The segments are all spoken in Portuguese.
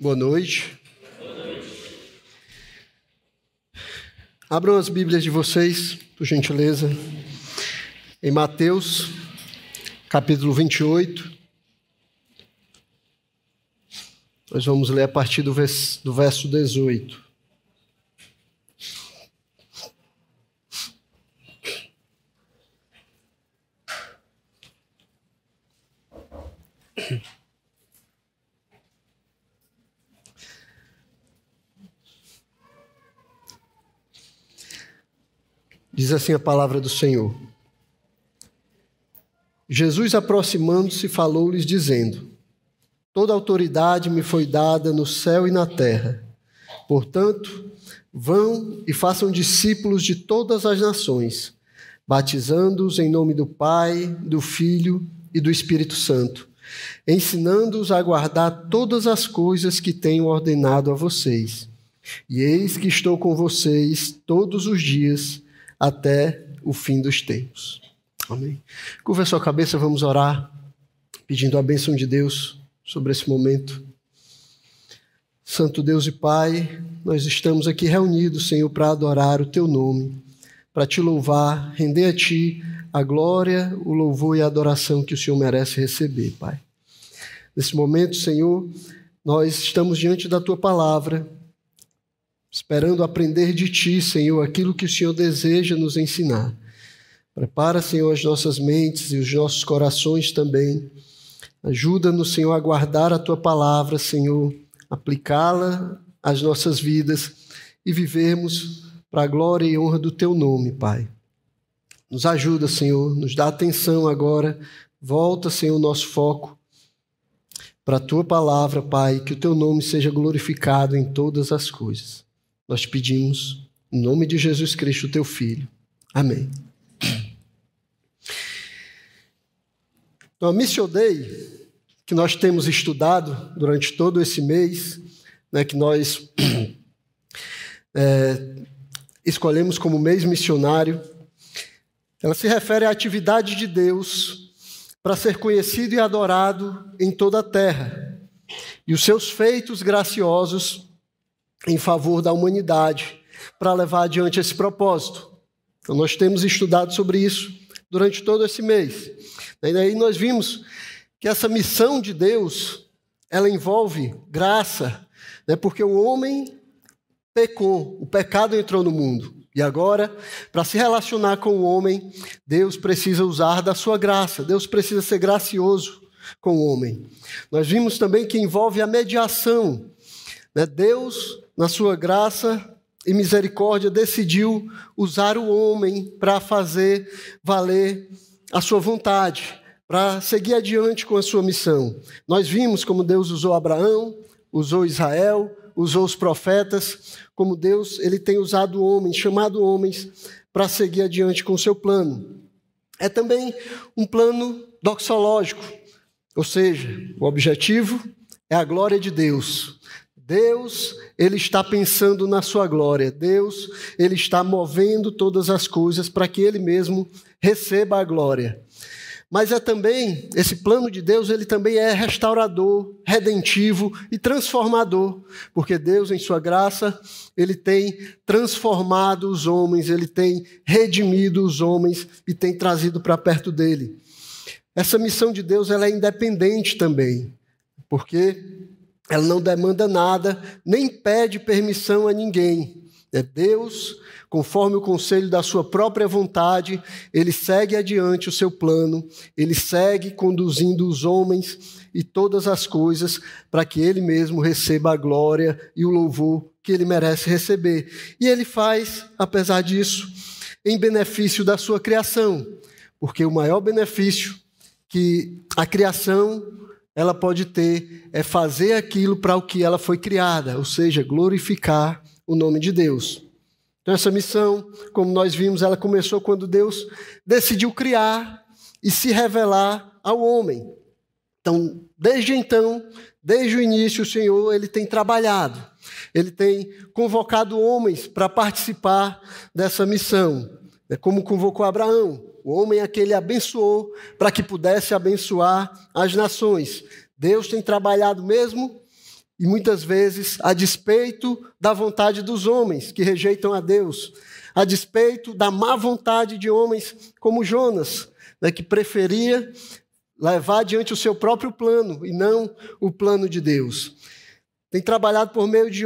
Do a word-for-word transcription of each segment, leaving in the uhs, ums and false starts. Boa noite. Boa noite. Abram as Bíblias de vocês, por gentileza, em Mateus, capítulo vinte e oito. Nós vamos ler a partir do verso dezoito. Diz assim a palavra do Senhor. Jesus, aproximando-se, falou-lhes, dizendo: Toda autoridade me foi dada no céu e na terra. Portanto, vão e façam discípulos de todas as nações, batizando-os em nome do Pai, do Filho e do Espírito Santo, ensinando-os a guardar todas as coisas que tenho ordenado a vocês. E eis que estou com vocês todos os dias, até o fim dos tempos. Amém. Curva sua cabeça, vamos orar, pedindo a bênção de Deus sobre esse momento. Santo Deus e Pai, nós estamos aqui reunidos, Senhor, para adorar o Teu nome, para Te louvar, render a Ti a glória, o louvor e a adoração que o Senhor merece receber, Pai. Nesse momento, Senhor, nós estamos diante da Tua palavra, esperando aprender de Ti, Senhor, aquilo que o Senhor deseja nos ensinar. Prepara, Senhor, as nossas mentes e os nossos corações também. Ajuda-nos, Senhor, a guardar a Tua palavra, Senhor, aplicá-la às nossas vidas e vivermos para a glória e honra do Teu nome, Pai. Nos ajuda, Senhor, nos dá atenção agora. Volta, Senhor, o nosso foco para a Tua palavra, Pai, que o Teu nome seja glorificado em todas as coisas. Nós te pedimos, em nome de Jesus Cristo, teu Filho. Amém. Então, a Missio Dei, que nós temos estudado durante todo esse mês, né, que nós é, escolhemos como mês missionário, ela se refere à atividade de Deus para ser conhecido e adorado em toda a terra, e os seus feitos graciosos em favor da humanidade, para levar adiante esse propósito. Então, nós temos estudado sobre isso durante todo esse mês. E daí nós vimos que essa missão de Deus, ela envolve graça, né? Porque o homem pecou, o pecado entrou no mundo. E agora, para se relacionar com o homem, Deus precisa usar da sua graça, Deus precisa ser gracioso com o homem. Nós vimos também que envolve a mediação. Deus, na sua graça e misericórdia, decidiu usar o homem para fazer valer a sua vontade, para seguir adiante com a sua missão. Nós vimos como Deus usou Abraão, usou Israel, usou os profetas, como Deus ele tem usado homens, chamado homens, para seguir adiante com o seu plano. É também um plano doxológico, ou seja, o objetivo é a glória de Deus. Deus, ele está pensando na sua glória. Deus, ele está movendo todas as coisas para que ele mesmo receba a glória. Mas é também, esse plano de Deus, ele também é restaurador, redentivo e transformador, porque Deus, em sua graça, ele tem transformado os homens, ele tem redimido os homens e tem trazido para perto dele. Essa missão de Deus, ela é independente também, porque ela não demanda nada, nem pede permissão a ninguém. É Deus, conforme o conselho da sua própria vontade, ele segue adiante o seu plano, ele segue conduzindo os homens e todas as coisas para que ele mesmo receba a glória e o louvor que ele merece receber. E ele faz, apesar disso, em benefício da sua criação, porque o maior benefício que a criação ela pode ter, é fazer aquilo para o que ela foi criada, ou seja, glorificar o nome de Deus. Então, essa missão, como nós vimos, ela começou quando Deus decidiu criar e se revelar ao homem. Então, desde então, desde o início, o Senhor ele tem trabalhado, ele tem convocado homens para participar dessa missão, né, como convocou Abraão. O homem é que ele abençoou para que pudesse abençoar as nações. Deus tem trabalhado mesmo e muitas vezes a despeito da vontade dos homens que rejeitam a Deus, a despeito da má vontade de homens como Jonas, né, que preferia levar adiante o seu próprio plano e não o plano de Deus. Tem trabalhado por meio de,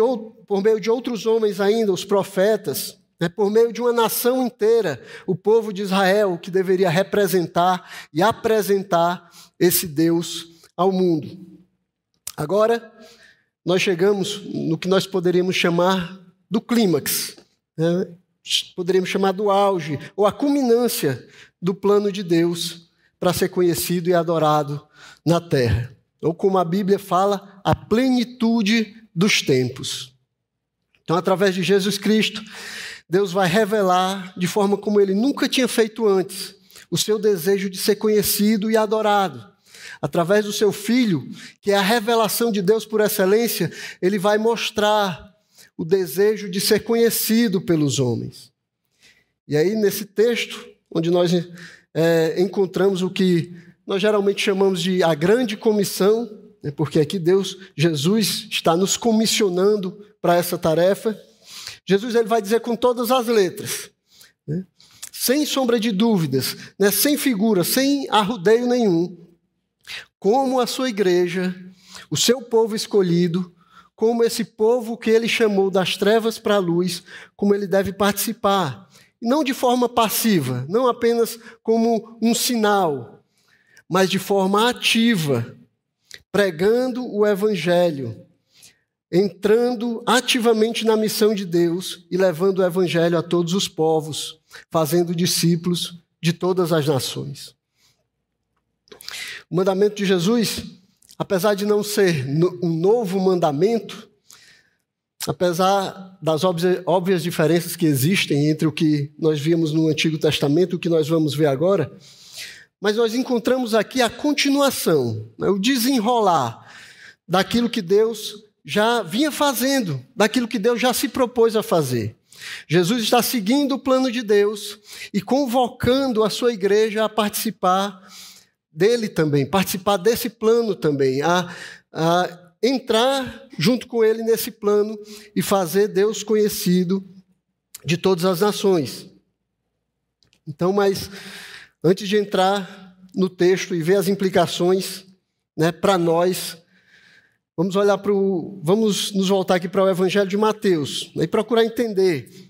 por meio de outros homens ainda, os profetas, né, por meio de uma nação inteira, o povo de Israel, que deveria representar e apresentar esse Deus ao mundo. Agora, nós chegamos no que nós poderíamos chamar do clímax, né? Poderíamos chamar do auge, ou a culminância do plano de Deus para ser conhecido e adorado na terra. Ou como a Bíblia fala, a plenitude dos tempos. Então, através de Jesus Cristo, Deus vai revelar, de forma como Ele nunca tinha feito antes, o seu desejo de ser conhecido e adorado. Através do seu Filho, que é a revelação de Deus por excelência, ele vai mostrar o desejo de ser conhecido pelos homens. E aí, nesse texto, onde nós é, encontramos o que nós geralmente chamamos de a grande comissão, né, porque aqui Deus, Jesus, está nos comissionando para essa tarefa, Jesus ele vai dizer com todas as letras, né, sem sombra de dúvidas, né, sem figura, sem arrudeio nenhum, como a sua igreja, o seu povo escolhido, como esse povo que ele chamou das trevas para a luz, como ele deve participar. E não de forma passiva, não apenas como um sinal, mas de forma ativa, pregando o evangelho, entrando ativamente na missão de Deus e levando o evangelho a todos os povos, fazendo discípulos de todas as nações. O mandamento de Jesus, apesar de não ser um novo mandamento, apesar das óbvias diferenças que existem entre o que nós vimos no Antigo Testamento e o que nós vamos ver agora, mas nós encontramos aqui a continuação, né, o desenrolar daquilo que Deus já vinha fazendo, daquilo que Deus já se propôs a fazer. Jesus está seguindo o plano de Deus e convocando a sua igreja a participar dele também, participar desse plano também, a, a entrar junto com ele nesse plano e fazer Deus conhecido de todas as nações. Então, mas antes de entrar no texto e ver as implicações, né, para nós, vamos olhar para o, vamos nos voltar aqui para o Evangelho de Mateus, né, e procurar entender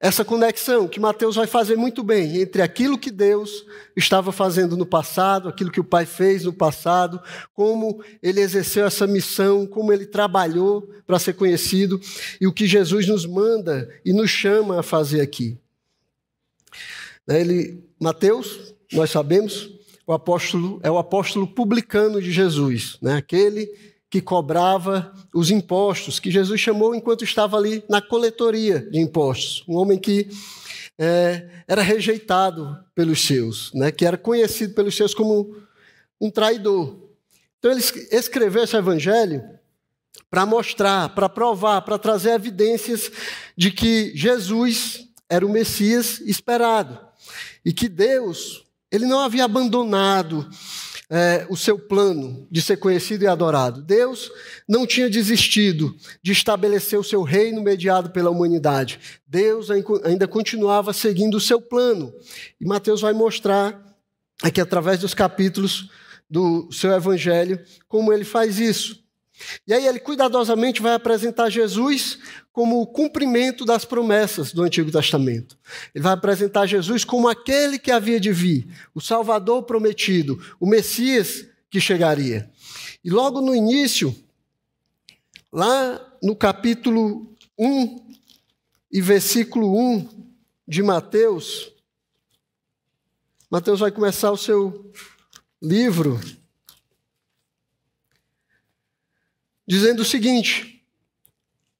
essa conexão que Mateus vai fazer muito bem entre aquilo que Deus estava fazendo no passado, aquilo que o Pai fez no passado, como ele exerceu essa missão, como ele trabalhou para ser conhecido e o que Jesus nos manda e nos chama a fazer aqui. Ele, Mateus, nós sabemos, o apóstolo, é o apóstolo publicano de Jesus, né? Aquele que cobrava os impostos, que Jesus chamou enquanto estava ali na coletoria de impostos. Um homem que é, era rejeitado pelos seus, né, que era conhecido pelos seus como um traidor. Então, ele escreveu esse evangelho para mostrar, para provar, para trazer evidências de que Jesus era o Messias esperado e que Deus ele não havia abandonado É, o seu plano de ser conhecido e adorado. Deus não tinha desistido de estabelecer o seu reino mediado pela humanidade. Deus ainda continuava seguindo o seu plano. E Mateus vai mostrar aqui, através dos capítulos do seu evangelho, como ele faz isso. E aí ele cuidadosamente vai apresentar Jesus como o cumprimento das promessas do Antigo Testamento. Ele vai apresentar Jesus como aquele que havia de vir, o Salvador prometido, o Messias que chegaria. E logo no início, lá no capítulo um e versículo um de Mateus, Mateus vai começar o seu livro dizendo o seguinte: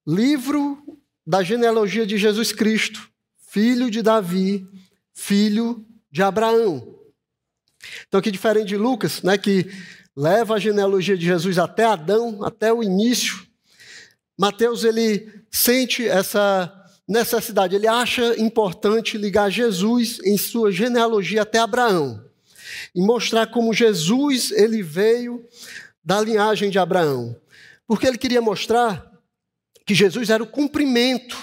livro da genealogia de Jesus Cristo, filho de Davi, filho de Abraão. Então, aqui diferente de Lucas, né, que leva a genealogia de Jesus até Adão, até o início, Mateus ele sente essa necessidade, ele acha importante ligar Jesus em sua genealogia até Abraão e mostrar como Jesus ele veio da linhagem de Abraão. porque ele queria mostrar que Jesus era o cumprimento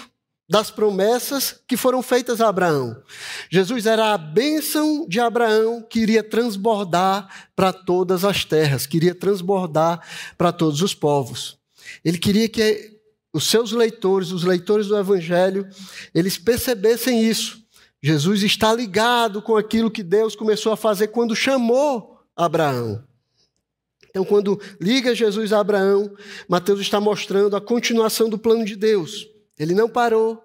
das promessas que foram feitas a Abraão. Jesus era a bênção de Abraão que iria transbordar para todas as terras, que iria transbordar para todos os povos. Ele queria que os seus leitores, os leitores do Evangelho, eles percebessem isso. Jesus está ligado com aquilo que Deus começou a fazer quando chamou Abraão. Então, quando liga Jesus a Abraão, Mateus está mostrando a continuação do plano de Deus. Ele não parou,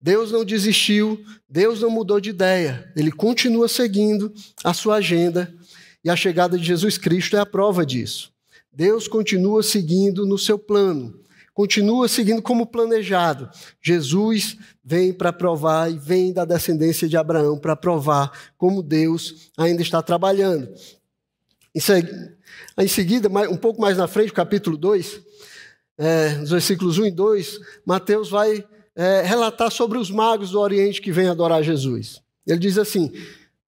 Deus não desistiu, Deus não mudou de ideia. Ele continua seguindo a sua agenda e a chegada de Jesus Cristo é a prova disso. Deus continua seguindo no seu plano, continua seguindo como planejado. Jesus vem para provar e vem da descendência de Abraão para provar como Deus ainda está trabalhando. Em seguida, um pouco mais na frente, capítulo dois, É, nos versículos um e dois, Mateus vai é, relatar sobre os magos do Oriente que vêm adorar Jesus. Ele diz assim: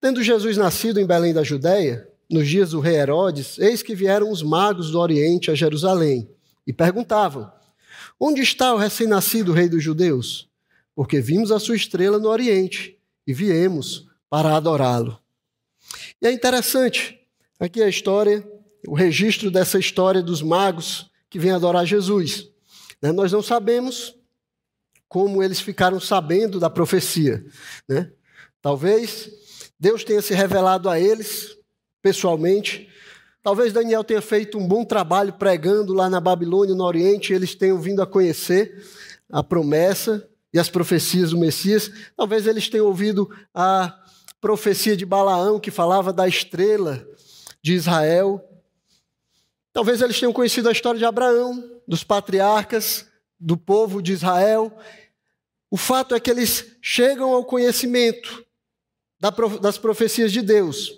tendo Jesus nascido em Belém da Judeia, nos dias do rei Herodes, eis que vieram os magos do Oriente a Jerusalém e perguntavam: onde está o recém-nascido rei dos judeus? Porque vimos a sua estrela no Oriente e viemos para adorá-lo. E é interessante, aqui a história, o registro dessa história dos magos que vem adorar Jesus. Né? Nós não sabemos como eles ficaram sabendo da profecia. Né? Talvez Deus tenha se revelado a eles pessoalmente. Talvez Daniel tenha feito um bom trabalho pregando lá na Babilônia, no Oriente, e eles tenham vindo a conhecer a promessa e as profecias do Messias. Talvez eles tenham ouvido a profecia de Balaão, que falava da estrela de Israel. Talvez eles tenham conhecido a história de Abraão, dos patriarcas, do povo de Israel. O fato é que eles chegam ao conhecimento das profecias de Deus.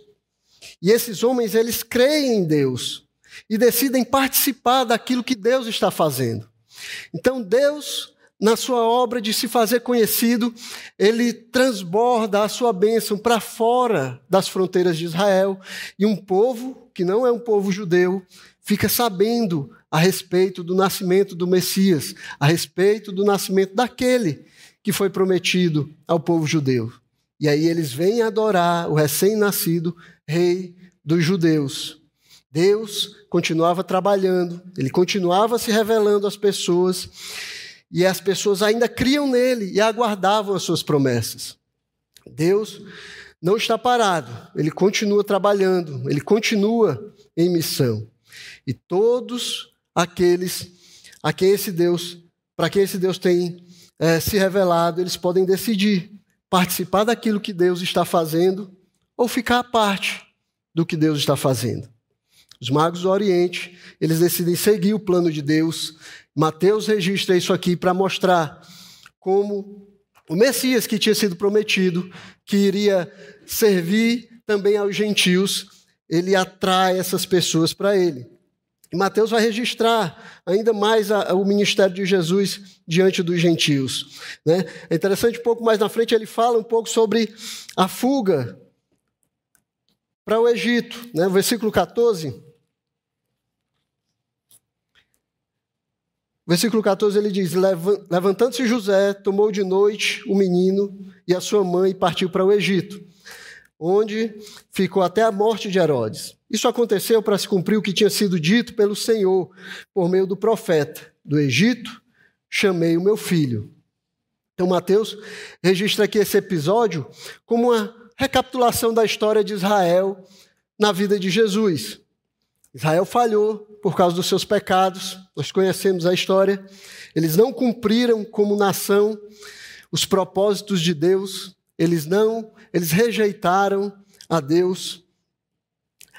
E esses homens, eles creem em Deus e decidem participar daquilo que Deus está fazendo. Então, Deus, na sua obra de se fazer conhecido, ele transborda a sua bênção para fora das fronteiras de Israel e um povo que não é um povo judeu fica sabendo a respeito do nascimento do Messias, a respeito do nascimento daquele que foi prometido ao povo judeu. E aí eles vêm adorar o recém-nascido rei dos judeus. Deus continuava trabalhando, ele continuava se revelando às pessoas e as pessoas ainda criam nele e aguardavam as suas promessas. Deus não está parado, ele continua trabalhando, ele continua em missão. E todos aqueles a quem esse Deus, para quem esse Deus tem é, se revelado, eles podem decidir participar daquilo que Deus está fazendo ou ficar à parte do que Deus está fazendo. Os magos do Oriente, eles decidem seguir o plano de Deus. Mateus registra isso aqui para mostrar como o Messias que tinha sido prometido, que iria servir também aos gentios, ele atrai essas pessoas para ele. E Mateus vai registrar ainda mais a, a, o ministério de Jesus diante dos gentios. Né? É interessante, um pouco mais na frente, ele fala um pouco sobre a fuga para o Egito. Né? O versículo catorze. Versículo catorze, ele diz: levantando-se José, tomou de noite o menino e a sua mãe e partiu para o Egito, onde ficou até a morte de Herodes. Isso aconteceu para se cumprir o que tinha sido dito pelo Senhor, por meio do profeta: do Egito chamei o meu filho. Então, Mateus registra aqui esse episódio como uma recapitulação da história de Israel na vida de Jesus. Israel falhou por causa dos seus pecados, nós conhecemos a história. Eles não cumpriram como nação os propósitos de Deus. Eles não, eles rejeitaram a Deus.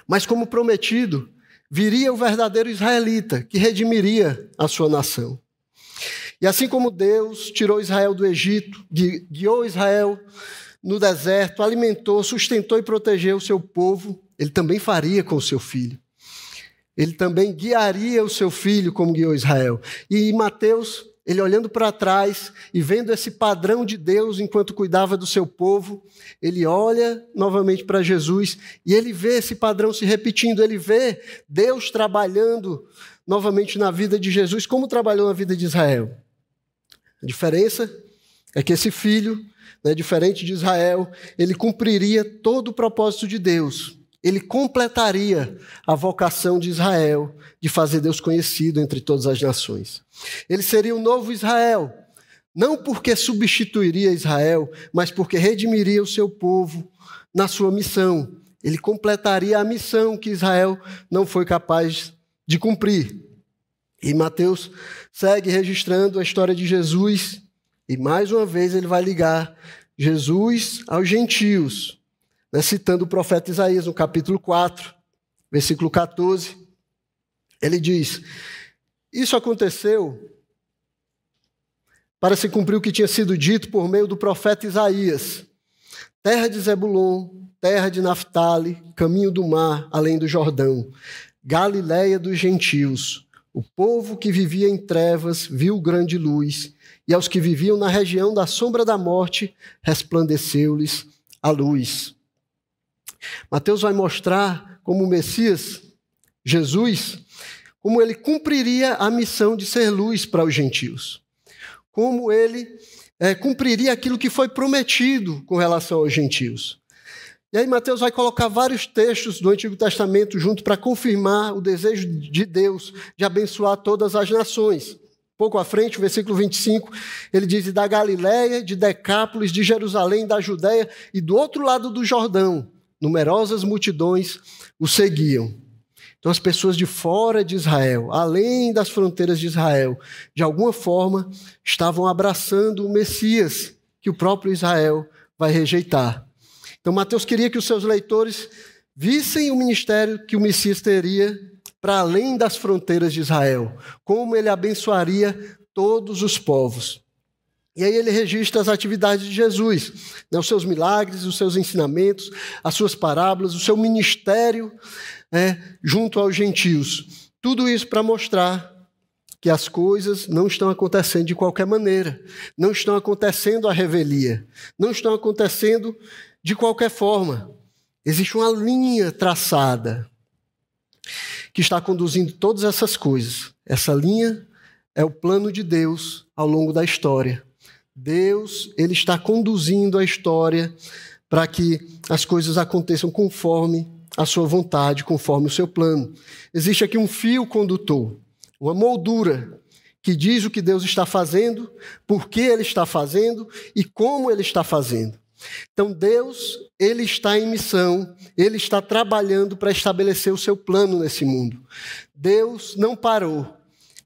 Mas, como prometido, viria o verdadeiro israelita que redimiria a sua nação. E assim como Deus tirou Israel do Egito, guiou Israel no deserto, alimentou, sustentou e protegeu o seu povo, ele também faria com o seu filho. Ele também guiaria o seu filho como guiou Israel. E Mateus, ele olhando para trás e vendo esse padrão de Deus enquanto cuidava do seu povo, ele olha novamente para Jesus e ele vê esse padrão se repetindo, ele vê Deus trabalhando novamente na vida de Jesus como trabalhou na vida de Israel. A diferença é que esse filho, né, diferente de Israel, ele cumpriria todo o propósito de Deus. Ele completaria a vocação de Israel de fazer Deus conhecido entre todas as nações. Ele seria o novo Israel, não porque substituiria Israel, mas porque redimiria o seu povo na sua missão. Ele completaria a missão que Israel não foi capaz de cumprir. E Mateus segue registrando a história de Jesus, e mais uma vez ele vai ligar Jesus aos gentios, né, citando o profeta Isaías no capítulo quatro, versículo catorze. Ele diz: isso aconteceu para se cumprir o que tinha sido dito por meio do profeta Isaías: terra de Zebulon, terra de Naftali, caminho do mar, além do Jordão, Galiléia dos gentios. O povo que vivia em trevas viu grande luz, e aos que viviam na região da sombra da morte, resplandeceu-lhes a luz. Mateus vai mostrar como o Messias, Jesus, como ele cumpriria a missão de ser luz para os gentios, como ele é, cumpriria aquilo que foi prometido com relação aos gentios. E aí Mateus vai colocar vários textos do Antigo Testamento junto para confirmar o desejo de Deus de abençoar todas as nações. Pouco à frente, o versículo vinte e cinco, ele diz: da Galiléia, de Decápolis, de Jerusalém, da Judéia e do outro lado do Jordão, numerosas multidões o seguiam. Então as pessoas de fora de Israel, além das fronteiras de Israel, de alguma forma estavam abraçando o Messias que o próprio Israel vai rejeitar. Então, Mateus queria que os seus leitores vissem o ministério que o Messias teria para além das fronteiras de Israel, como ele abençoaria todos os povos. E aí ele registra as atividades de Jesus, né, os seus milagres, os seus ensinamentos, as suas parábolas, o seu ministério, né, junto aos gentios. Tudo isso para mostrar que as coisas não estão acontecendo de qualquer maneira, não estão acontecendo à revelia, não estão acontecendo de qualquer forma. Existe uma linha traçada que está conduzindo todas essas coisas. Essa linha é o plano de Deus ao longo da história. Deus, ele está conduzindo a história para que as coisas aconteçam conforme a sua vontade, conforme o seu plano. Existe aqui um fio condutor, uma moldura que diz o que Deus está fazendo, por que ele está fazendo e como ele está fazendo. Então Deus, ele está em missão, ele está trabalhando para estabelecer o seu plano nesse mundo. Deus não parou.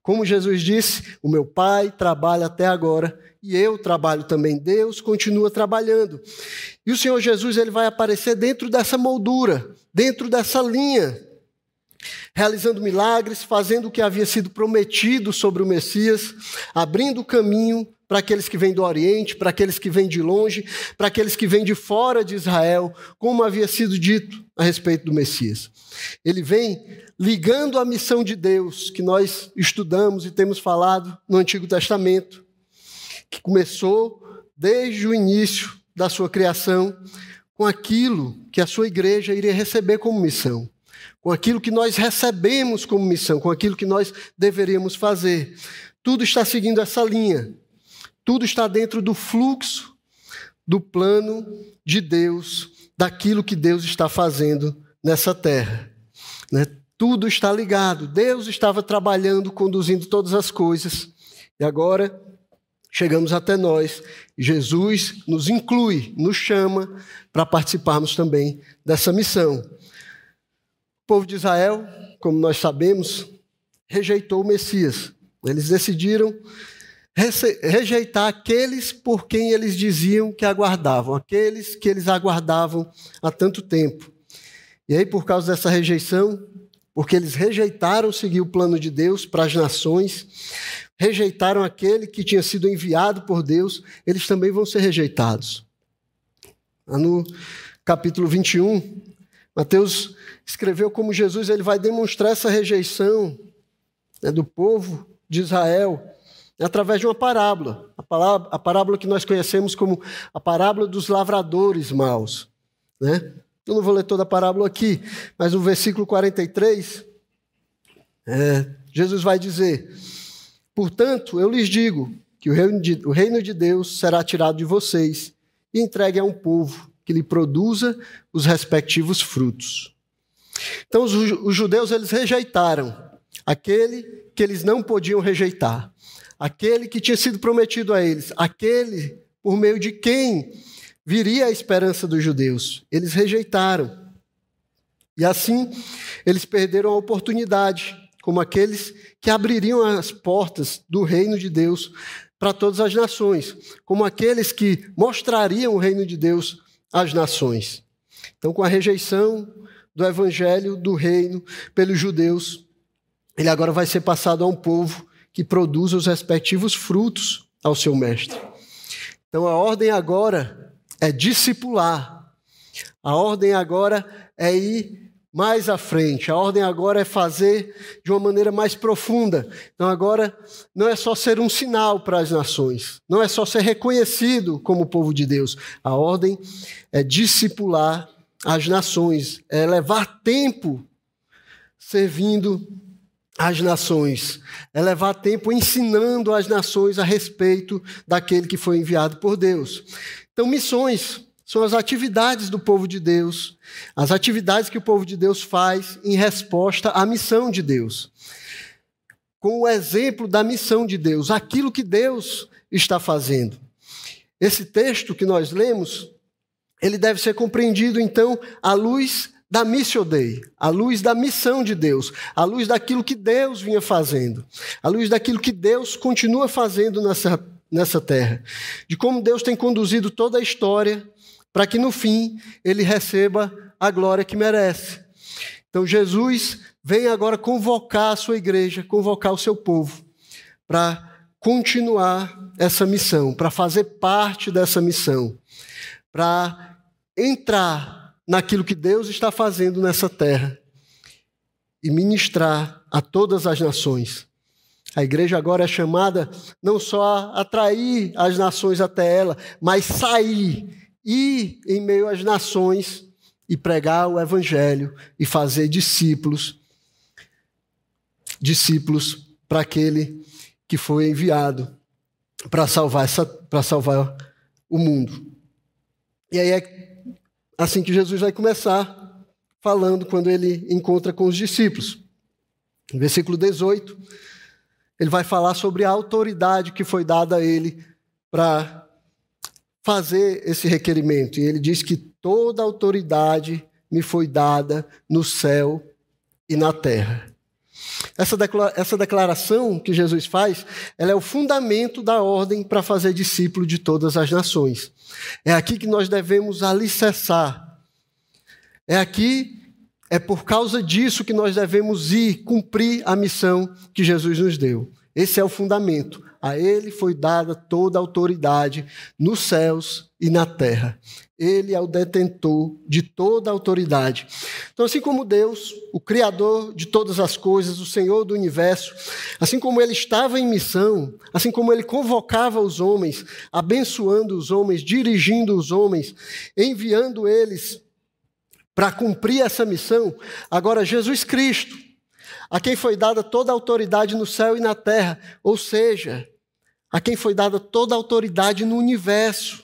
Como Jesus disse, o meu Pai trabalha até agora e eu trabalho também. Deus continua trabalhando. E o Senhor Jesus, ele vai aparecer dentro dessa moldura, dentro dessa linha, realizando milagres, fazendo o que havia sido prometido sobre o Messias, abrindo o caminho para aqueles que vêm do Oriente, para aqueles que vêm de longe, para aqueles que vêm de fora de Israel, como havia sido dito a respeito do Messias. Ele vem ligando a missão de Deus, que nós estudamos e temos falado no Antigo Testamento, que começou desde o início da sua criação, com aquilo que a sua igreja iria receber como missão, com aquilo que nós recebemos como missão, com aquilo que nós deveríamos fazer. Tudo está seguindo essa linha. Tudo está dentro do fluxo do plano de Deus, daquilo que Deus está fazendo nessa terra, né? Tudo está ligado. Deus estava trabalhando, conduzindo todas as coisas. E agora chegamos até nós. Jesus nos inclui, nos chama para participarmos também dessa missão. O povo de Israel, como nós sabemos, rejeitou o Messias. Eles decidiram rejeitar aqueles por quem eles diziam que aguardavam, aqueles que eles aguardavam há tanto tempo. E aí, por causa dessa rejeição, porque eles rejeitaram seguir o plano de Deus para as nações, rejeitaram aquele que tinha sido enviado por Deus, eles também vão ser rejeitados. No capítulo vinte e um, Mateus escreveu como Jesus ele vai demonstrar essa rejeição, né, do povo de Israel, através de uma parábola, a parábola que nós conhecemos como a parábola dos lavradores maus, né? Eu não vou ler toda a parábola aqui, mas no versículo quarenta e três, é, Jesus vai dizer: portanto, eu lhes digo que o reino de, o reino de Deus será tirado de vocês e entregue a um povo que lhe produza os respectivos frutos. Então, os, os judeus, eles rejeitaram aquele que eles não podiam rejeitar, aquele que tinha sido prometido a eles, aquele por meio de quem viria a esperança dos judeus. Eles rejeitaram. E assim, eles perderam a oportunidade, como aqueles que abririam as portas do reino de Deus para todas as nações, como aqueles que mostrariam o reino de Deus às nações. Então, com a rejeição do evangelho, do reino, pelos judeus, ele agora vai ser passado a um povo que produz os respectivos frutos ao seu mestre. Então, a ordem agora é discipular. A ordem agora é ir mais à frente. A ordem agora é fazer de uma maneira mais profunda. Então, agora não é só ser um sinal para as nações. Não é só ser reconhecido como povo de Deus. A ordem é discipular as nações. É levar tempo servindo as nações, é levar tempo ensinando as nações a respeito daquele que foi enviado por Deus. Então, missões são as atividades do povo de Deus, as atividades que o povo de Deus faz em resposta à missão de Deus, com o exemplo da missão de Deus, aquilo que Deus está fazendo. Esse texto que nós lemos, ele deve ser compreendido, então, à luz da Missio Dei, à luz da missão de Deus, à luz daquilo que Deus vinha fazendo, à luz daquilo que Deus continua fazendo nessa, nessa terra, de como Deus tem conduzido toda a história para que, no fim, ele receba a glória que merece. Então, Jesus vem agora convocar a sua igreja, convocar o seu povo para continuar essa missão, para fazer parte dessa missão, para entrar naquilo que Deus está fazendo nessa terra e ministrar a todas as nações. A igreja agora é chamada não só a atrair as nações até ela, mas sair, ir em meio às nações e pregar o evangelho e fazer discípulos, discípulos para aquele que foi enviado para salvar, essa, para salvar o mundo. E aí é assim que Jesus vai começar falando quando ele encontra com os discípulos. No versículo dezoito, ele vai falar sobre a autoridade que foi dada a ele para fazer esse requerimento. E ele diz que toda autoridade me foi dada no céu e na terra. Essa declaração que Jesus faz, ela é o fundamento da ordem para fazer discípulo de todas as nações. É aqui que nós devemos alicerçar. É aqui, é por causa disso que nós devemos ir cumprir a missão que Jesus nos deu. Esse é o fundamento. A ele foi dada toda a autoridade nos céus e na terra. Ele é o detentor de toda a autoridade. Então, assim como Deus, o Criador de todas as coisas, o Senhor do universo, assim como ele estava em missão, assim como ele convocava os homens, abençoando os homens, dirigindo os homens, enviando eles para cumprir essa missão, agora Jesus Cristo, a quem foi dada toda a autoridade no céu e na terra, ou seja, a quem foi dada toda a autoridade no universo,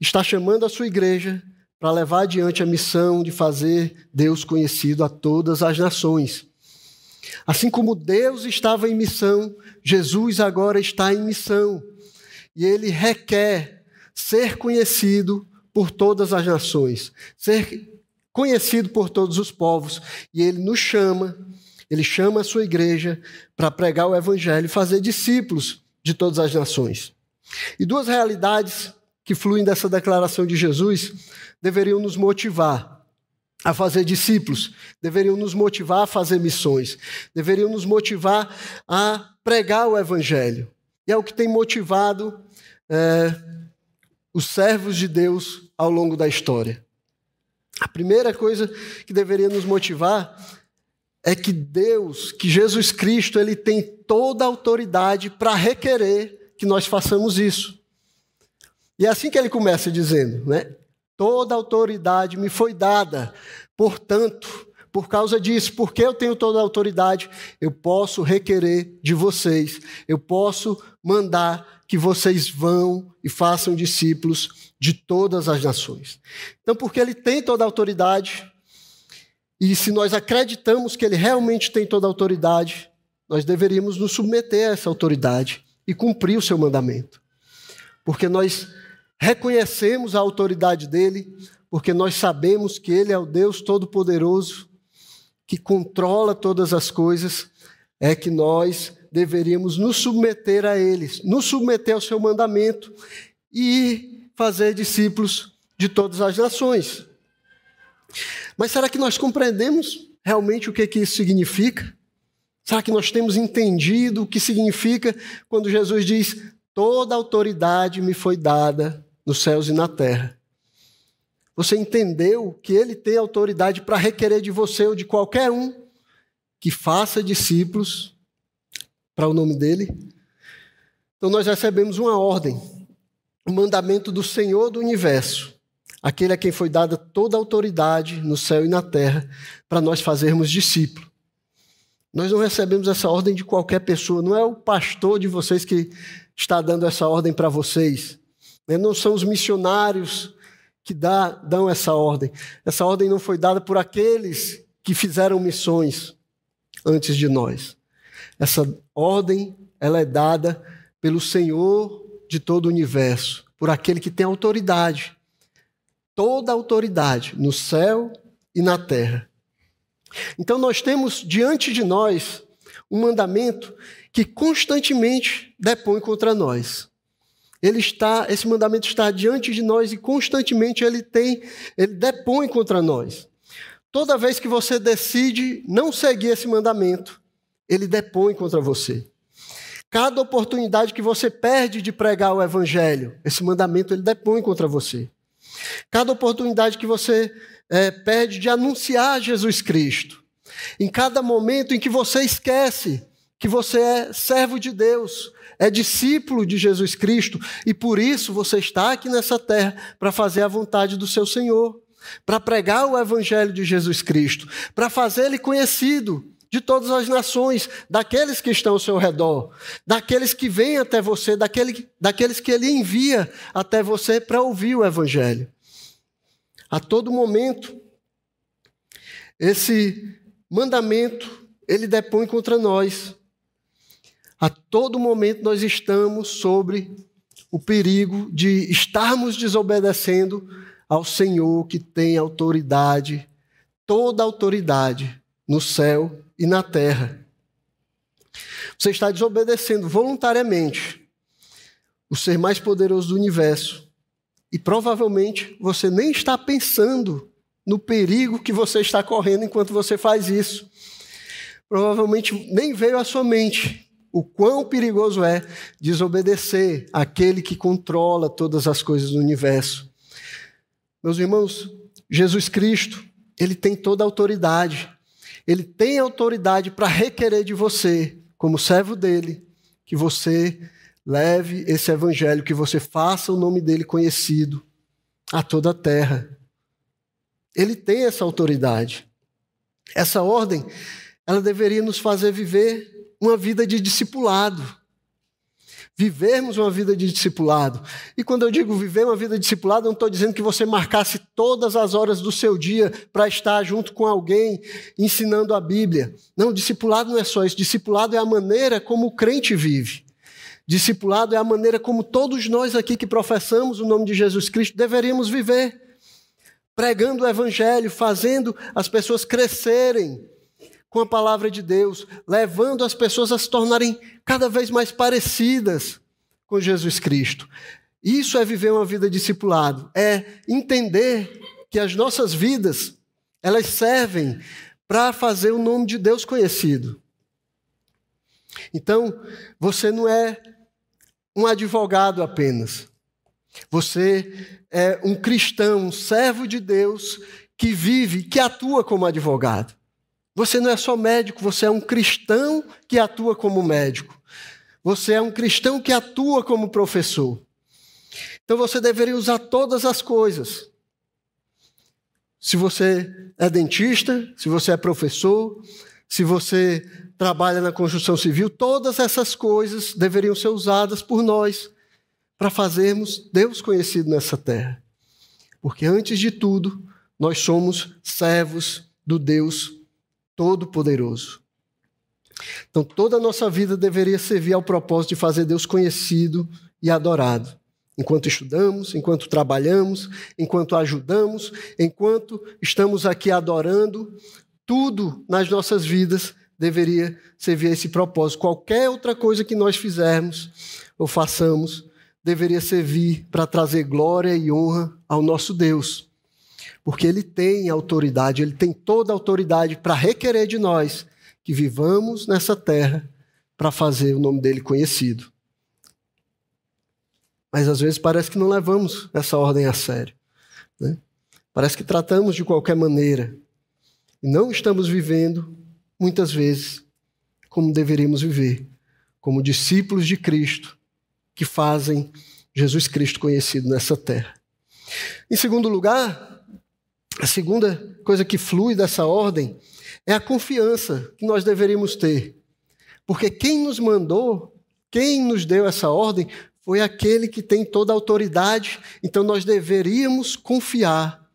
está chamando a sua igreja para levar adiante a missão de fazer Deus conhecido a todas as nações. Assim como Deus estava em missão, Jesus agora está em missão, e ele requer ser conhecido por todas as nações, ser conhecido por todos os povos, e ele nos chama. Ele chama a sua igreja para pregar o evangelho e fazer discípulos de todas as nações. E duas realidades que fluem dessa declaração de Jesus deveriam nos motivar a fazer discípulos, deveriam nos motivar a fazer missões, deveriam nos motivar a pregar o evangelho. E é o que tem motivado é, os servos de Deus ao longo da história. A primeira coisa que deveria nos motivar é que Deus, que Jesus Cristo, ele tem toda a autoridade para requerer que nós façamos isso. E é assim que ele começa dizendo, né? Toda a autoridade me foi dada, portanto, Por causa disso, porque eu tenho toda a autoridade, eu posso requerer de vocês, eu posso mandar que vocês vão e façam discípulos de todas as nações. Então, porque ele tem toda a autoridade, e se nós acreditamos que ele realmente tem toda a autoridade, nós deveríamos nos submeter a essa autoridade e cumprir o seu mandamento. Porque nós reconhecemos a autoridade dele, porque nós sabemos que ele é o Deus Todo-Poderoso, que controla todas as coisas, é que nós deveríamos nos submeter a ele, nos submeter ao seu mandamento e fazer discípulos de todas as nações. Mas será que nós compreendemos realmente o que, que isso significa? Será que nós temos entendido o que significa quando Jesus diz: toda autoridade me foi dada nos céus e na terra? Você entendeu que ele tem autoridade para requerer de você ou de qualquer um que faça discípulos para o nome dele? Então nós recebemos uma ordem, um mandamento do Senhor do universo, aquele a quem foi dada toda a autoridade no céu e na terra, para nós fazermos discípulos. Nós não recebemos essa ordem de qualquer pessoa. Não é o pastor de vocês que está dando essa ordem para vocês. Não são os missionários que dá, dão essa ordem. Essa ordem não foi dada por aqueles que fizeram missões antes de nós. Essa ordem, ela é dada pelo Senhor de todo o universo, por aquele que tem autoridade. Toda a autoridade no céu e na terra. Então nós temos diante de nós um mandamento que constantemente depõe contra nós. Ele está, esse mandamento está diante de nós e constantemente ele tem, ele depõe contra nós. Toda vez que você decide não seguir esse mandamento, ele depõe contra você. Cada oportunidade que você perde de pregar o evangelho, esse mandamento ele depõe contra você. Cada oportunidade que você é, perde de anunciar Jesus Cristo, em cada momento em que você esquece que você é servo de Deus, é discípulo de Jesus Cristo, e por isso você está aqui nessa terra para fazer a vontade do seu Senhor, para pregar o evangelho de Jesus Cristo, para fazer ele conhecido de todas as nações, daqueles que estão ao seu redor, daqueles que vêm até você, daquele, daqueles que ele envia até você para ouvir o evangelho. A todo momento, esse mandamento, ele depõe contra nós. A todo momento nós estamos sobre o perigo de estarmos desobedecendo ao Senhor que tem autoridade, toda autoridade, no céu e na terra. Você está desobedecendo voluntariamente o ser mais poderoso do universo e provavelmente você nem está pensando no perigo que você está correndo enquanto você faz isso. Provavelmente nem veio à sua mente o quão perigoso é desobedecer aquele que controla todas as coisas do universo. Meus irmãos, Jesus Cristo, ele tem toda a autoridade. Ele tem autoridade para requerer de você, como servo dele, que você leve esse evangelho, que você faça o nome dele conhecido a toda a terra. Ele tem essa autoridade. Essa ordem, ela deveria nos fazer viver uma vida de discipulado. Vivermos uma vida de discipulado. E quando eu digo viver uma vida de discipulado, eu não estou dizendo que você marcasse todas as horas do seu dia para estar junto com alguém ensinando a Bíblia. Não, discipulado não é só isso. Discipulado é a maneira como o crente vive. Discipulado é a maneira como todos nós aqui que professamos o nome de Jesus Cristo deveríamos viver. Pregando o evangelho, fazendo as pessoas crescerem com a palavra de Deus, levando as pessoas a se tornarem cada vez mais parecidas com Jesus Cristo. Isso é viver uma vida discipulado, é entender que as nossas vidas, elas servem para fazer o nome de Deus conhecido. Então, você não é um advogado apenas. Você é um cristão, um servo de Deus que vive, que atua como advogado. Você não é só médico, você é um cristão que atua como médico. Você é um cristão que atua como professor. Então você deveria usar todas as coisas. Se você é dentista, se você é professor, se você trabalha na construção civil, todas essas coisas deveriam ser usadas por nós para fazermos Deus conhecido nessa terra. Porque, antes de tudo, nós somos servos do Deus Todo-Poderoso. Então, toda a nossa vida deveria servir ao propósito de fazer Deus conhecido e adorado. Enquanto estudamos, enquanto trabalhamos, enquanto ajudamos, enquanto estamos aqui adorando, tudo nas nossas vidas deveria servir a esse propósito. Qualquer outra coisa que nós fizermos ou façamos deveria servir para trazer glória e honra ao nosso Deus. Porque Ele tem autoridade, Ele tem toda a autoridade para requerer de nós que vivamos nessa terra para fazer o nome dEle conhecido. Mas às vezes parece que não levamos essa ordem a sério, né? Parece que tratamos de qualquer maneira. E não estamos vivendo, muitas vezes, como deveríamos viver, como discípulos de Cristo que fazem Jesus Cristo conhecido nessa terra. Em segundo lugar, a segunda coisa que flui dessa ordem é a confiança que nós deveríamos ter. Porque quem nos mandou, quem nos deu essa ordem, foi aquele que tem toda a autoridade, então nós deveríamos confiar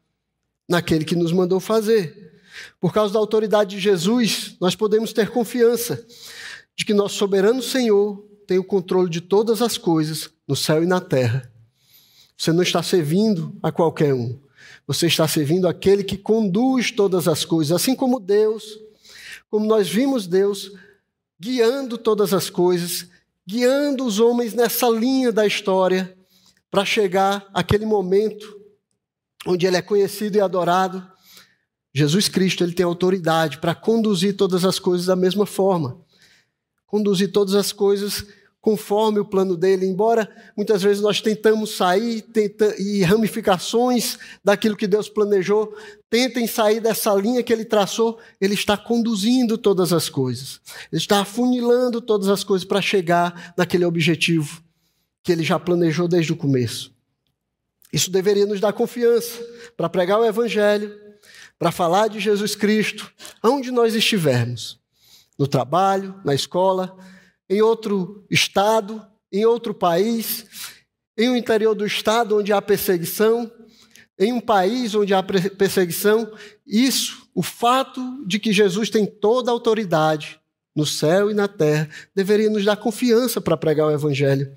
naquele que nos mandou fazer. Por causa da autoridade de Jesus, nós podemos ter confiança de que nosso soberano Senhor tem o controle de todas as coisas, no céu e na terra. Você não está servindo a qualquer um. Você está servindo aquele que conduz todas as coisas, assim como Deus, como nós vimos Deus guiando todas as coisas, guiando os homens nessa linha da história para chegar àquele momento onde Ele é conhecido e adorado. Jesus Cristo, Ele tem autoridade para conduzir todas as coisas da mesma forma. Conduzir todas as coisas conforme o plano dEle, embora muitas vezes nós tentamos sair tenta, e ramificações daquilo que Deus planejou, tentem sair dessa linha que Ele traçou, Ele está conduzindo todas as coisas. Ele está afunilando todas as coisas para chegar naquele objetivo que Ele já planejou desde o começo. Isso deveria nos dar confiança para pregar o Evangelho, para falar de Jesus Cristo, aonde nós estivermos, no trabalho, na escola, em outro estado, em outro país, em um interior do estado onde há perseguição, em um país onde há perseguição. Isso, o fato de que Jesus tem toda a autoridade no céu e na terra, deveria nos dar confiança para pregar o Evangelho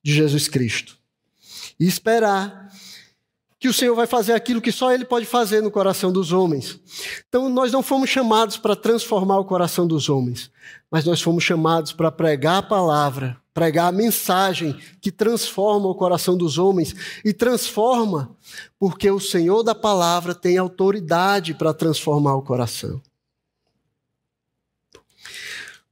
de Jesus Cristo. E esperar que o Senhor vai fazer aquilo que só Ele pode fazer no coração dos homens. Então, nós não fomos chamados para transformar o coração dos homens, mas nós fomos chamados para pregar a palavra, pregar a mensagem que transforma o coração dos homens, e transforma porque o Senhor da palavra tem autoridade para transformar o coração.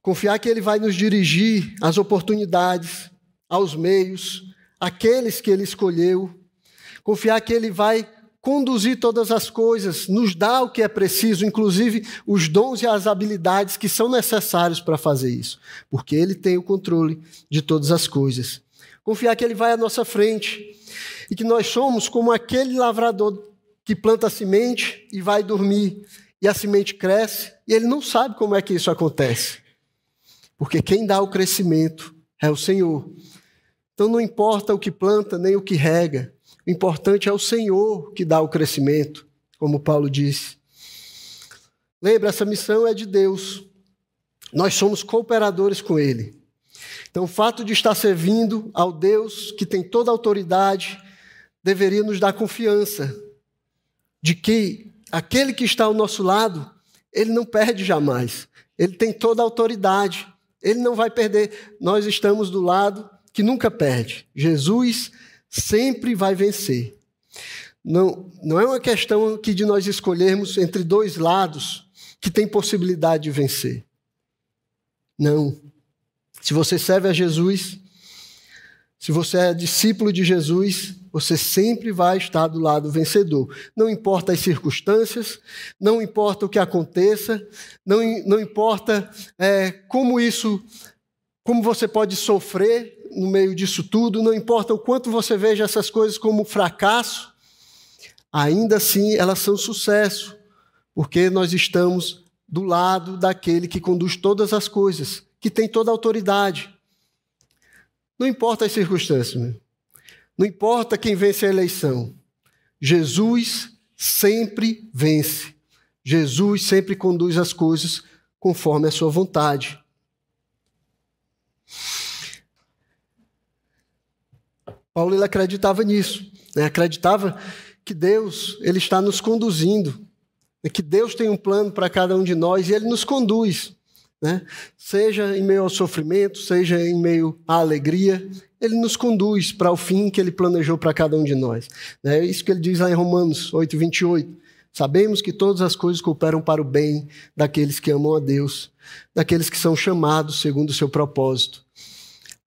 Confiar que Ele vai nos dirigir às oportunidades, aos meios, àqueles que Ele escolheu. Confiar que Ele vai conduzir todas as coisas, nos dar o que é preciso, inclusive os dons e as habilidades que são necessários para fazer isso, porque Ele tem o controle de todas as coisas. Confiar que Ele vai à nossa frente e que nós somos como aquele lavrador que planta a semente e vai dormir, e a semente cresce e ele não sabe como é que isso acontece, porque quem dá o crescimento é o Senhor. Então não importa o que planta nem o que rega, o importante é o Senhor que dá o crescimento, como Paulo disse. Lembra, essa missão é de Deus. Nós somos cooperadores com Ele. Então, o fato de estar servindo ao Deus que tem toda a autoridade deveria nos dar confiança de que aquele que está ao nosso lado, Ele não perde jamais. Ele tem toda a autoridade. Ele não vai perder. Nós estamos do lado que nunca perde. Jesus sempre vai vencer. Não, não é uma questão aqui de nós escolhermos entre dois lados que tem possibilidade de vencer. Não. Se você serve a Jesus, se você é discípulo de Jesus, você sempre vai estar do lado vencedor. Não importa as circunstâncias, não importa o que aconteça, não, não importa é, como isso, como você pode sofrer no meio disso tudo, não importa o quanto você veja essas coisas como fracasso, ainda assim elas são sucesso, porque nós estamos do lado daquele que conduz todas as coisas, que tem toda a autoridade. Não importa as circunstâncias, né? Não importa quem vence a eleição, Jesus sempre vence. Jesus sempre conduz as coisas conforme a sua vontade. Paulo ele acreditava nisso, né? Acreditava que Deus ele está nos conduzindo, né? Que Deus tem um plano para cada um de nós e ele nos conduz, né? Seja em meio ao sofrimento, seja em meio à alegria, ele nos conduz para o fim que ele planejou para cada um de nós. É isso que ele diz lá em Romanos oito, vinte e oito. Sabemos que todas as coisas cooperam para o bem daqueles que amam a Deus, daqueles que são chamados segundo o seu propósito.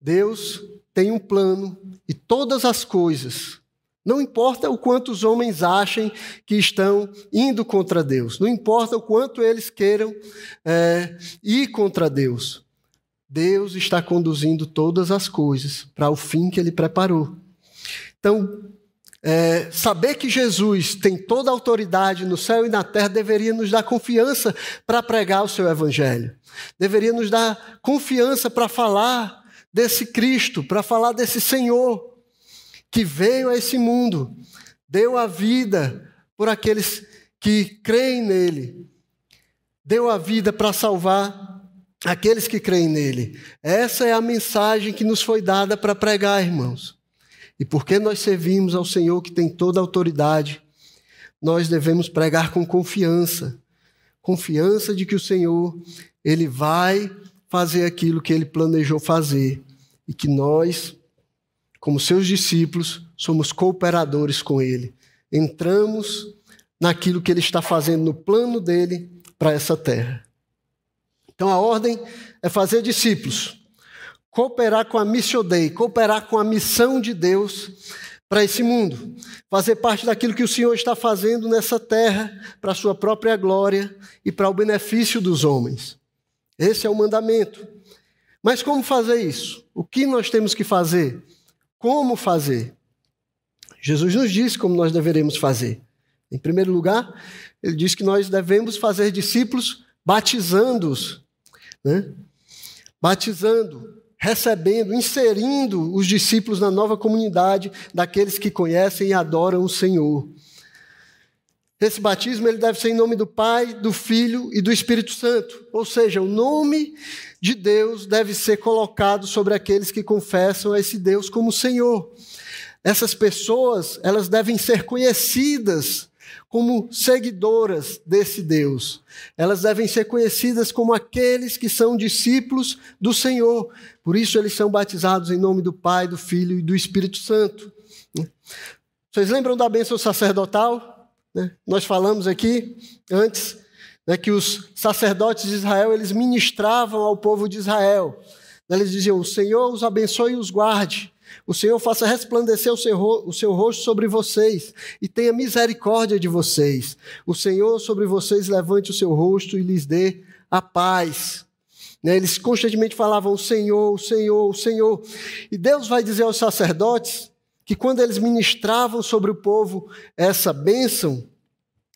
Deus tem um plano e todas as coisas, não importa o quanto os homens achem que estão indo contra Deus, não importa o quanto eles queiram é, ir contra Deus, Deus está conduzindo todas as coisas para o fim que ele preparou. Então, é, saber que Jesus tem toda a autoridade no céu e na terra deveria nos dar confiança para pregar o seu evangelho. Deveria nos dar confiança para falar desse Cristo, para falar desse Senhor que veio a esse mundo, deu a vida por aqueles que creem nele, deu a vida para salvar aqueles que creem nele. Essa é a mensagem que nos foi dada para pregar, irmãos. E porque nós servimos ao Senhor que tem toda a autoridade, nós devemos pregar com confiança. Confiança de que o Senhor, ele vai fazer aquilo que ele planejou fazer. E que nós, como seus discípulos, somos cooperadores com ele. Entramos naquilo que ele está fazendo no plano dele para essa terra. Então, a ordem é fazer discípulos, cooperar com a Missio Dei, cooperar com a missão de Deus para esse mundo, fazer parte daquilo que o Senhor está fazendo nessa terra para a sua própria glória e para o benefício dos homens. Esse é o mandamento. Mas como fazer isso? O que nós temos que fazer? Como fazer? Jesus nos disse como nós deveremos fazer. Em primeiro lugar, ele diz que nós devemos fazer discípulos batizando-os, né? Batizando, recebendo, inserindo os discípulos na nova comunidade daqueles que conhecem e adoram o Senhor. Esse batismo ele deve ser em nome do Pai, do Filho e do Espírito Santo. Ou seja, o nome de Deus deve ser colocado sobre aqueles que confessam a esse Deus como Senhor. Essas pessoas elas devem ser conhecidas como seguidoras desse Deus. Elas devem ser conhecidas como aqueles que são discípulos do Senhor. Por isso eles são batizados em nome do Pai, do Filho e do Espírito Santo. Vocês lembram da bênção sacerdotal? Nós falamos aqui antes que os sacerdotes de Israel, eles ministravam ao povo de Israel. Eles diziam, o Senhor os abençoe e os guarde. O Senhor faça resplandecer o seu, o seu rosto sobre vocês e tenha misericórdia de vocês. O Senhor sobre vocês levante o seu rosto e lhes dê a paz. Né? Eles constantemente falavam, o Senhor, o Senhor, o Senhor. E Deus vai dizer aos sacerdotes que quando eles ministravam sobre o povo essa bênção,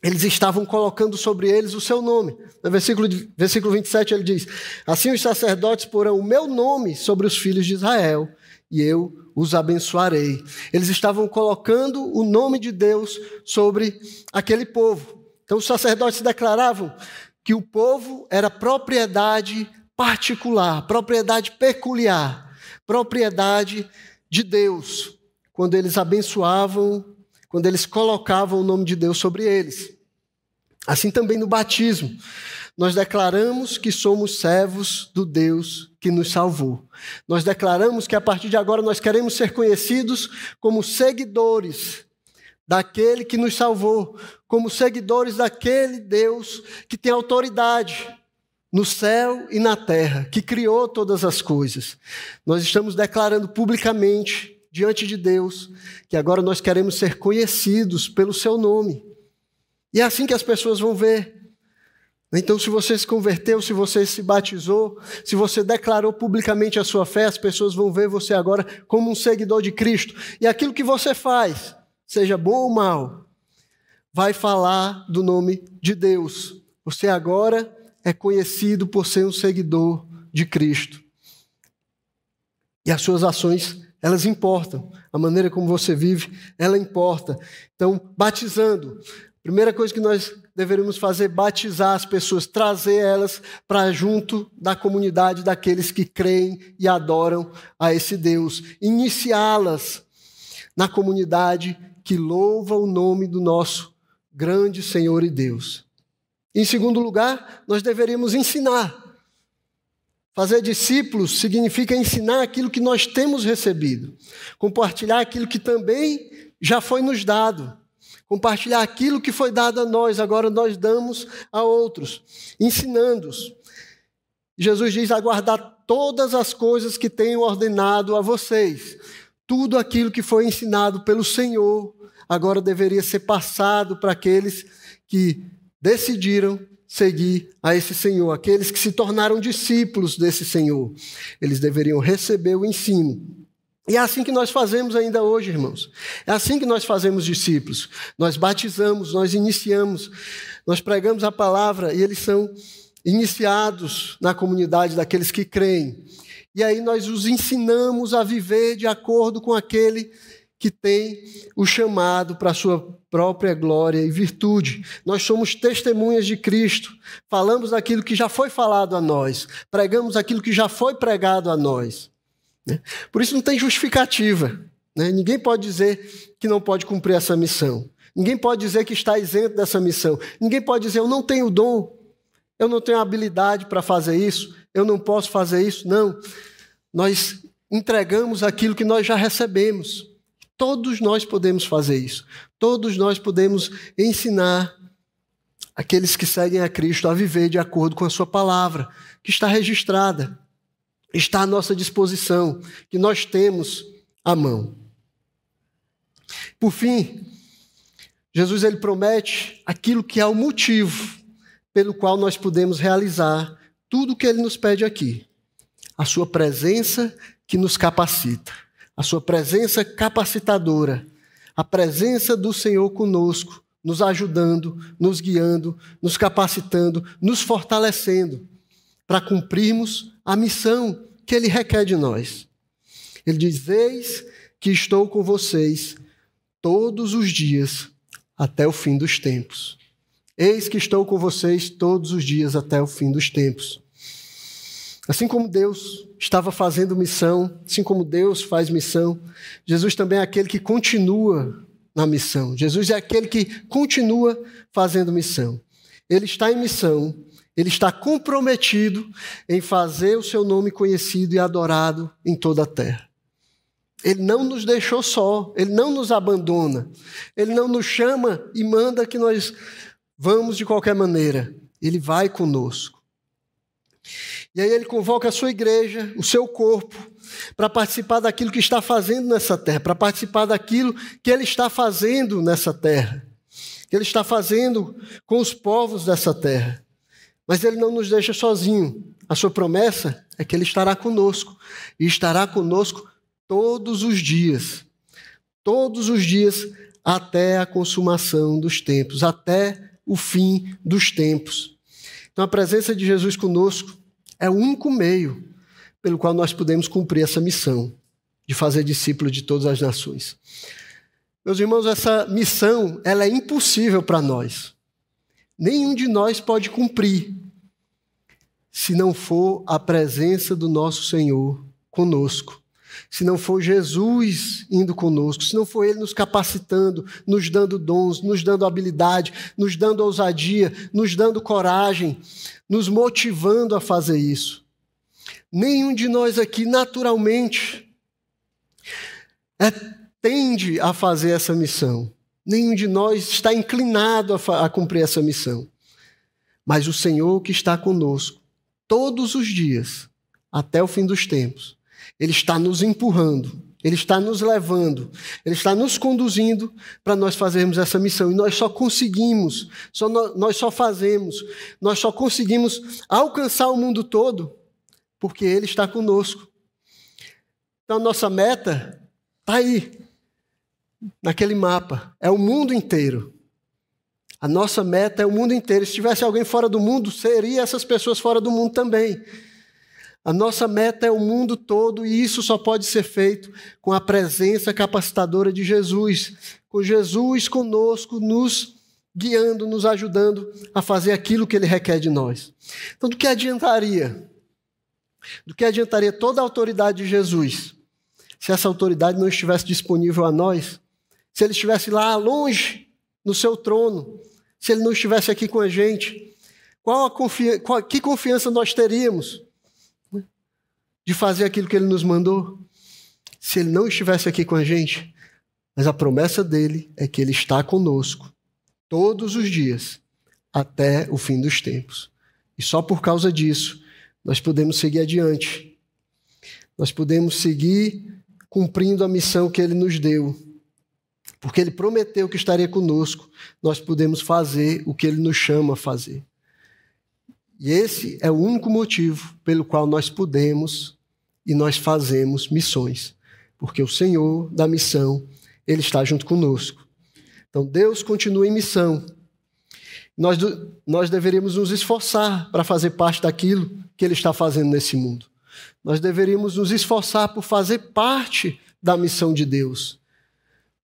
eles estavam colocando sobre eles o seu nome. No versículo, versículo vinte e sete ele diz, assim os sacerdotes porão o meu nome sobre os filhos de Israel e eu os abençoarei. Eles estavam colocando o nome de Deus sobre aquele povo. Então os sacerdotes declaravam que o povo era propriedade particular, propriedade peculiar, propriedade de Deus, quando eles abençoavam, quando eles colocavam o nome de Deus sobre eles. Assim também no batismo. Nós declaramos que somos servos do Deus que nos salvou. Nós declaramos que a partir de agora nós queremos ser conhecidos como seguidores daquele que nos salvou, como seguidores daquele Deus que tem autoridade no céu e na terra, que criou todas as coisas. Nós estamos declarando publicamente, diante de Deus, que agora nós queremos ser conhecidos pelo seu nome. E é assim que as pessoas vão ver. Então, se você se converteu, se você se batizou, se você declarou publicamente a sua fé, as pessoas vão ver você agora como um seguidor de Cristo. E aquilo que você faz, seja bom ou mal, vai falar do nome de Deus. Você agora é conhecido por ser um seguidor de Cristo. E as suas ações, elas importam. A maneira como você vive, ela importa. Então, batizando. Primeira coisa que nós deveríamos fazer é batizar as pessoas, trazer elas para junto da comunidade daqueles que creem e adoram a esse Deus. Iniciá-las na comunidade que louva o nome do nosso grande Senhor e Deus. Em segundo lugar, nós deveríamos ensinar. Fazer discípulos significa ensinar aquilo que nós temos recebido. Compartilhar aquilo que também já foi nos dado. Compartilhar aquilo que foi dado a nós, agora nós damos a outros. Ensinando-os. Jesus diz: aguardar todas as coisas que tenho ordenado a vocês. Tudo aquilo que foi ensinado pelo Senhor, agora deveria ser passado para aqueles que decidiram seguir a esse Senhor, aqueles que se tornaram discípulos desse Senhor. Eles deveriam receber o ensino. E é assim que nós fazemos ainda hoje, irmãos. É assim que nós fazemos discípulos. Nós batizamos, nós iniciamos, nós pregamos a palavra e eles são iniciados na comunidade daqueles que creem. E aí nós os ensinamos a viver de acordo com aquele que tem o chamado para a sua própria glória e virtude. Nós somos testemunhas de Cristo, falamos daquilo que já foi falado a nós, pregamos aquilo que já foi pregado a nós. Né? Por isso não tem justificativa. Né? Ninguém pode dizer que não pode cumprir essa missão. Ninguém pode dizer que está isento dessa missão. Ninguém pode dizer, eu não tenho dom, eu não tenho habilidade para fazer isso, eu não posso fazer isso. Não, nós entregamos aquilo que nós já recebemos. Todos nós podemos fazer isso. Todos nós podemos ensinar aqueles que seguem a Cristo a viver de acordo com a sua palavra, que está registrada, está à nossa disposição, que nós temos à mão. Por fim, Jesus ele promete aquilo que é o motivo pelo qual nós podemos realizar tudo o que ele nos pede aqui. A sua presença que nos capacita. A sua presença capacitadora, a presença do Senhor conosco, nos ajudando, nos guiando, nos capacitando, nos fortalecendo para cumprirmos a missão que Ele requer de nós. Ele diz, eis que estou com vocês todos os dias até o fim dos tempos. Eis que estou com vocês todos os dias até o fim dos tempos. Assim como Deus estava fazendo missão, assim como Deus faz missão, Jesus também é aquele que continua na missão. Jesus é aquele que continua fazendo missão. Ele está em missão, ele está comprometido em fazer o seu nome conhecido e adorado em toda a terra. Ele não nos deixou só, ele não nos abandona, ele não nos chama e manda que nós vamos de qualquer maneira. Ele vai conosco. E aí ele convoca a sua igreja, o seu corpo, para participar daquilo que está fazendo nessa terra, para participar daquilo que ele está fazendo nessa terra, que ele está fazendo com os povos dessa terra. Mas ele não nos deixa sozinho. A sua promessa é que ele estará conosco, e estará conosco todos os dias, todos os dias até a consumação dos tempos, até o fim dos tempos. Então, a presença de Jesus conosco é o único meio pelo qual nós podemos cumprir essa missão de fazer discípulo de todas as nações. Meus irmãos, essa missão ela é impossível para nós. Nenhum de nós pode cumprir se não for a presença do nosso Senhor conosco. Se não for Jesus indo conosco, se não for Ele nos capacitando, nos dando dons, nos dando habilidade, nos dando ousadia, nos dando coragem, nos motivando a fazer isso. Nenhum de nós aqui, naturalmente, é, tende a fazer essa missão. Nenhum de nós está inclinado a, a cumprir essa missão. Mas o Senhor que está conosco, todos os dias, até o fim dos tempos, Ele está nos empurrando, Ele está nos levando, Ele está nos conduzindo para nós fazermos essa missão. E nós só conseguimos, só no, nós só fazemos, nós só conseguimos alcançar o mundo todo porque Ele está conosco. Então, a nossa meta está aí, naquele mapa. É o mundo inteiro. A nossa meta é o mundo inteiro. Se tivesse alguém fora do mundo, seria essas pessoas fora do mundo também. A nossa meta é o mundo todo, e isso só pode ser feito com a presença capacitadora de Jesus. Com Jesus conosco, nos guiando, nos ajudando a fazer aquilo que Ele requer de nós. Então, do que adiantaria? Do que adiantaria toda a autoridade de Jesus, se essa autoridade não estivesse disponível a nós? Se Ele estivesse lá longe, no seu trono, se Ele não estivesse aqui com a gente, qual a confi- qual, que confiança nós teríamos de fazer aquilo que Ele nos mandou, se Ele não estivesse aqui com a gente? Mas a promessa dEle é que Ele está conosco todos os dias, até o fim dos tempos. E só por causa disso, nós podemos seguir adiante. Nós podemos seguir cumprindo a missão que Ele nos deu. Porque Ele prometeu que estaria conosco, nós podemos fazer o que Ele nos chama a fazer. E esse é o único motivo pelo qual nós podemos e nós fazemos missões. Porque o Senhor da missão, Ele está junto conosco. Então, Deus continua em missão. Nós, nós deveríamos nos esforçar para fazer parte daquilo que Ele está fazendo nesse mundo. Nós deveríamos nos esforçar por fazer parte da missão de Deus.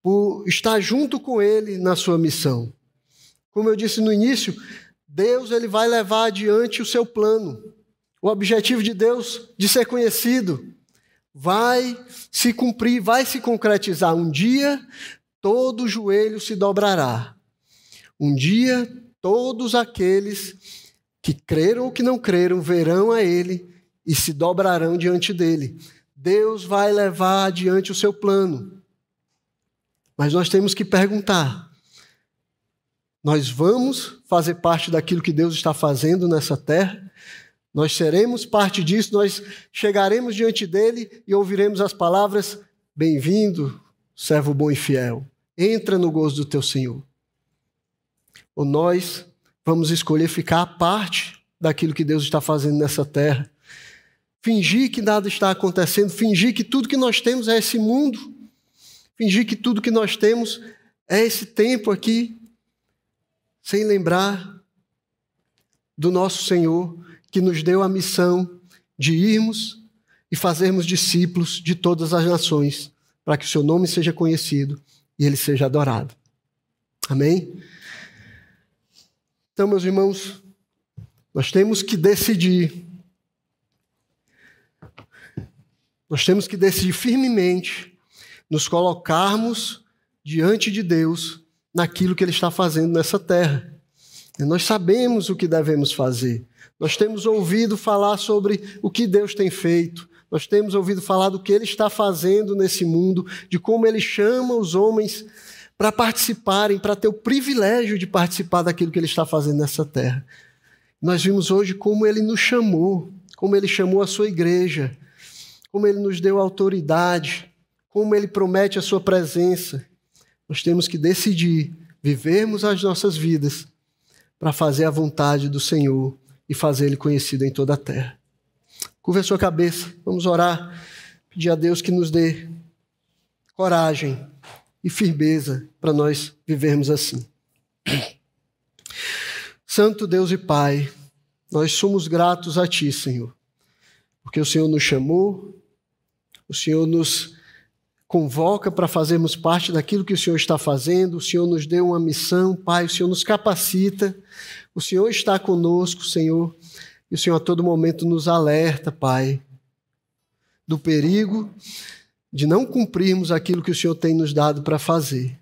Por estar junto com Ele na sua missão. Como eu disse no início, Deus, Ele vai levar adiante o seu plano. O objetivo de Deus de ser conhecido vai se cumprir, vai se concretizar. Um dia, todo joelho se dobrará. Um dia, todos aqueles que creram ou que não creram verão a Ele e se dobrarão diante dEle. Deus vai levar adiante o seu plano. Mas nós temos que perguntar: nós vamos fazer parte daquilo que Deus está fazendo nessa terra? Nós seremos parte disso, nós chegaremos diante dEle e ouviremos as palavras: bem-vindo, servo bom e fiel, entra no gozo do teu Senhor. Ou nós vamos escolher ficar à parte daquilo que Deus está fazendo nessa terra, fingir que nada está acontecendo, fingir que tudo que nós temos é esse mundo, fingir que tudo que nós temos é esse tempo aqui, sem lembrar do nosso Senhor, que nos deu a missão de irmos e fazermos discípulos de todas as nações, para que o seu nome seja conhecido e Ele seja adorado. Amém? Então, meus irmãos, nós temos que decidir, nós temos que decidir firmemente nos colocarmos diante de Deus naquilo que Ele está fazendo nessa terra. Nós sabemos o que devemos fazer. Nós temos ouvido falar sobre o que Deus tem feito. Nós temos ouvido falar do que Ele está fazendo nesse mundo, de como Ele chama os homens para participarem, para ter o privilégio de participar daquilo que Ele está fazendo nessa terra. Nós vimos hoje como Ele nos chamou, como Ele chamou a sua igreja, como Ele nos deu autoridade, como Ele promete a sua presença. Nós temos que decidir vivermos as nossas vidas para fazer a vontade do Senhor e fazer Ele conhecido em toda a terra. Curva a sua cabeça, vamos orar, pedir a Deus que nos dê coragem e firmeza para nós vivermos assim. Santo Deus e Pai, nós somos gratos a Ti, Senhor, porque o Senhor nos chamou, o Senhor nos convoca para fazermos parte daquilo que o Senhor está fazendo, o Senhor nos deu uma missão, Pai, o Senhor nos capacita, o Senhor está conosco, Senhor, e o Senhor a todo momento nos alerta, Pai, do perigo de não cumprirmos aquilo que o Senhor tem nos dado para fazer.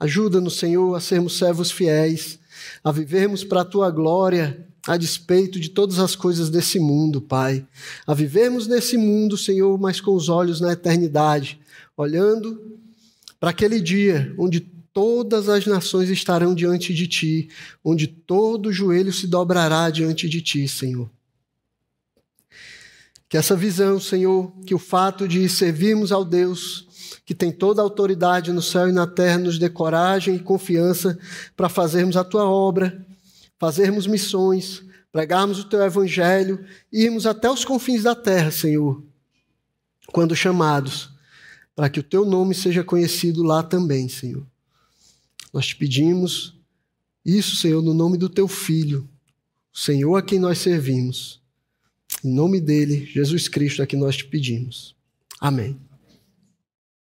Ajuda-nos, Senhor, a sermos servos fiéis, a vivermos para a Tua glória, a despeito de todas as coisas desse mundo, Pai. A vivermos nesse mundo, Senhor, mas com os olhos na eternidade, olhando para aquele dia onde todas as nações estarão diante de Ti, onde todo joelho se dobrará diante de Ti, Senhor. Que essa visão, Senhor, que o fato de servirmos ao Deus que tem toda a autoridade no céu e na terra nos dê coragem e confiança para fazermos a Tua obra, fazermos missões, pregarmos o Teu Evangelho e irmos até os confins da terra, Senhor, quando chamados, para que o Teu nome seja conhecido lá também, Senhor. Nós Te pedimos Isso, Senhor, no nome do teu Filho, o Senhor a quem nós servimos. Em nome dele, Jesus Cristo, é que nós te pedimos. Amém.